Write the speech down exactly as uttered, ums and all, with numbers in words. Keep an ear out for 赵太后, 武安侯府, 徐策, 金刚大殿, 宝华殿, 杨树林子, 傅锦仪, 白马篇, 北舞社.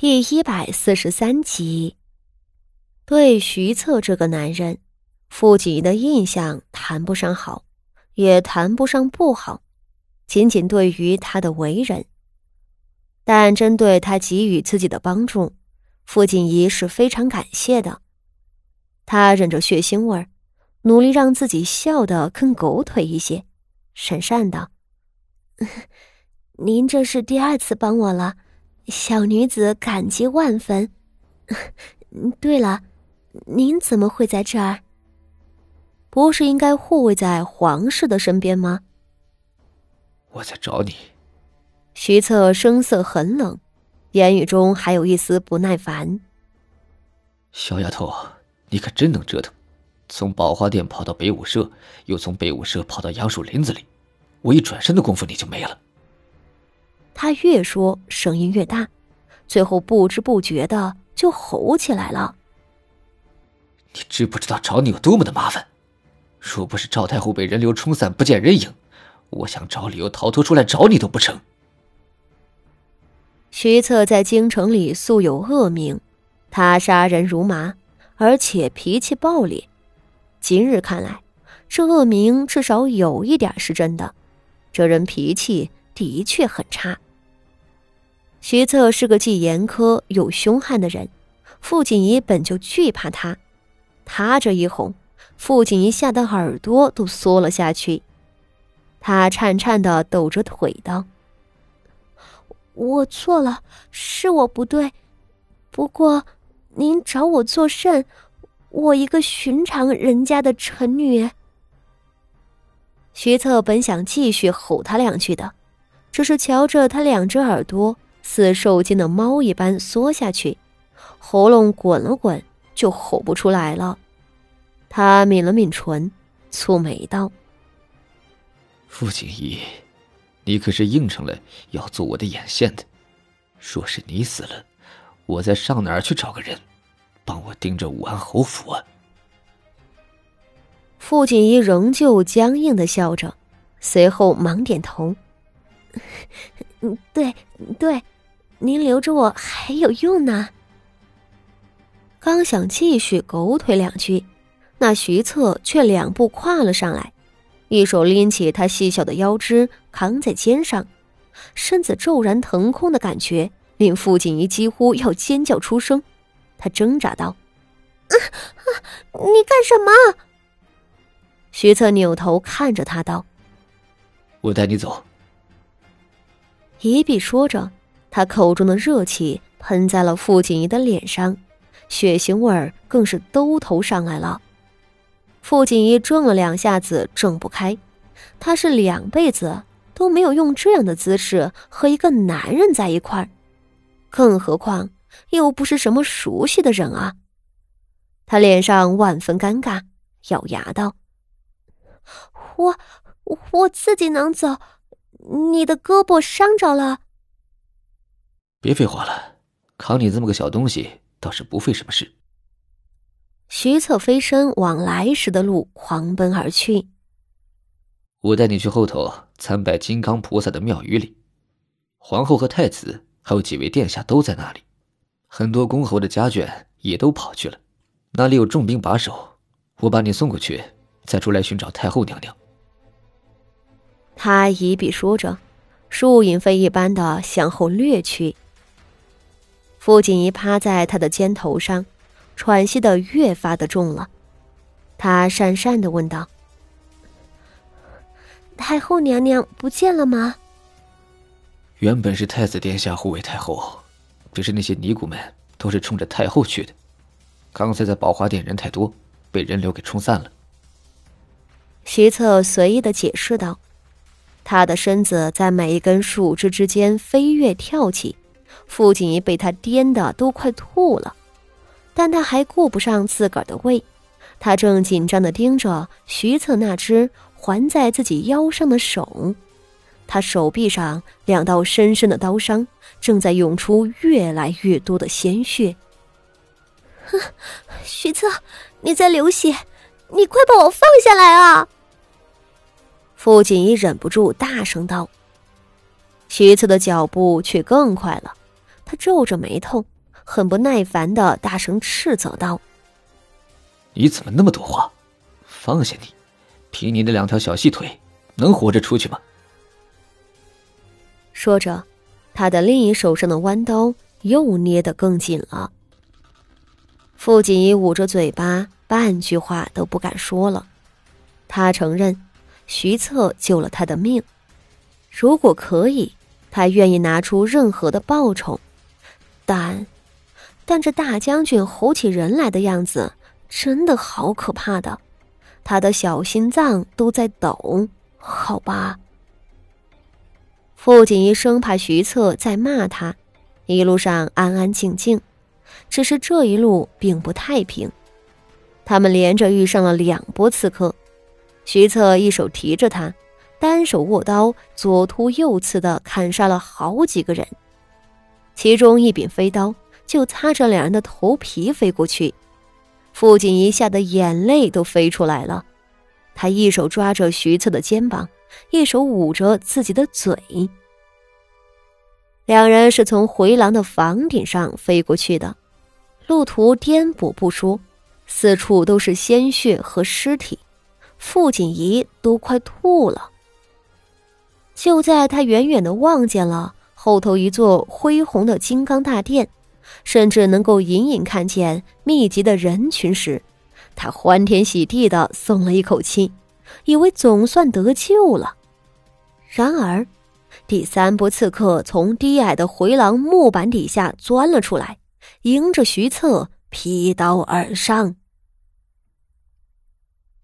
第一百四十三集，对徐策这个男人，傅锦仪的印象谈不上好，也谈不上不好，仅仅对于他的为人。但针对他给予自己的帮助，傅锦仪是非常感谢的。他忍着血腥味儿，努力让自己笑得更狗腿一些，讪讪道：“您这是第二次帮我了。”小女子感激万分。对了，您怎么会在这儿？不是应该护卫在皇室的身边吗？我在找你。徐策声色很冷，言语中还有一丝不耐烦。小丫头，你可真能折腾，从宝花殿跑到北舞社，又从北舞社跑到杨树林子里，我一转身的功夫你就没了。他越说声音越大，最后不知不觉的就吼起来了。你知不知道找你有多么的麻烦？若不是赵太后被人流冲散不见人影，我想找理由逃脱出来找你都不成。徐策在京城里素有恶名，他杀人如麻，而且脾气暴烈。今日看来，这恶名至少有一点是真的，这人脾气的确很差。徐策是个既严苛又凶悍的人，傅锦仪本就惧怕他。他这一哄，傅锦仪吓得耳朵都缩了下去。他颤颤地抖着腿道：“我错了，是我不对。不过您找我作甚？我一个寻常人家的臣女。”徐策本想继续吼他两句的，只是瞧着他两只耳朵似受惊的猫一般缩下去，喉咙滚了滚，就吼不出来了。他抿了抿唇，蹙眉道：“傅锦仪，你可是应承了要做我的眼线的。若是你死了，我再上哪儿去找个人帮我盯着武安侯府啊？”傅锦仪仍旧僵硬地笑着，随后忙点头。对对，您留着我还有用呢。刚想继续狗腿两句，那徐策却两步跨了上来，一手拎起他细小的腰肢扛在肩上，身子骤然腾空的感觉令傅锦仪几乎要尖叫出声。他挣扎道：“啊啊，你干什么？”徐策扭头看着他道：“我带你走。”一臂说着，他口中的热气喷在了傅锦仪的脸上，血腥味儿更是兜头上来了。傅锦仪撞了两下子挣不开，他是两辈子都没有用这样的姿势和一个男人在一块儿，更何况又不是什么熟悉的人啊。他脸上万分尴尬，咬牙道：“我我自己能走，你的胳膊伤着了。”别废话了，扛你这么个小东西倒是不费什么事。徐策飞身往来时的路狂奔而去。我带你去后头参拜金刚菩萨的庙宇里，皇后和太子还有几位殿下都在那里，很多公侯的家眷也都跑去了，那里有重兵把守，我把你送过去，再出来寻找太后娘娘。他一笔说着，树影飞一般的向后掠去。傅锦仪趴在他的肩头上，喘息的越发的重了。他讪讪的问道：“太后娘娘不见了吗？”原本是太子殿下护卫太后，只是那些尼姑们都是冲着太后去的，刚才在宝华殿人太多，被人流给冲散了。徐策随意的解释道。他的身子在每一根树枝之间飞跃跳起，傅锦仪被他颠得都快吐了，但他还顾不上自个儿的胃，他正紧张地盯着徐策那只环在自己腰上的手，他手臂上两道深深的刀伤正在涌出越来越多的鲜血。“徐策，你在流血，你快把我放下来啊！”傅锦仪忍不住大声道。徐策的脚步却更快了，他皱着眉头，很不耐烦地大声斥责道：“你怎么那么多话？放下你！凭你那两条小细腿，能活着出去吗？”说着，他的另一手上的弯刀又捏得更紧了。傅锦衣捂着嘴巴，半句话都不敢说了。他承认，徐策救了他的命。如果可以，他愿意拿出任何的报酬，但，但这大将军吼起人来的样子真的好可怕的，他的小心脏都在抖，好吧。傅锦衣生怕徐策在骂他，一路上安安静静，只是这一路并不太平。他们连着遇上了两波刺客，徐策一手提着他，单手握刀，左突右刺地砍杀了好几个人，其中一柄飞刀就擦着两人的头皮飞过去，傅锦衣吓得眼泪都飞出来了。他一手抓着徐策的肩膀，一手捂着自己的嘴。两人是从回廊的房顶上飞过去的，路途颠簸不说，四处都是鲜血和尸体，傅锦衣都快吐了。就在他远远地望见了后头一座恢宏的金刚大殿，甚至能够隐隐看见密集的人群时，他欢天喜地地松了一口气，以为总算得救了。然而，第三波刺客从低矮的回廊木板底下钻了出来，迎着徐策，劈刀而上。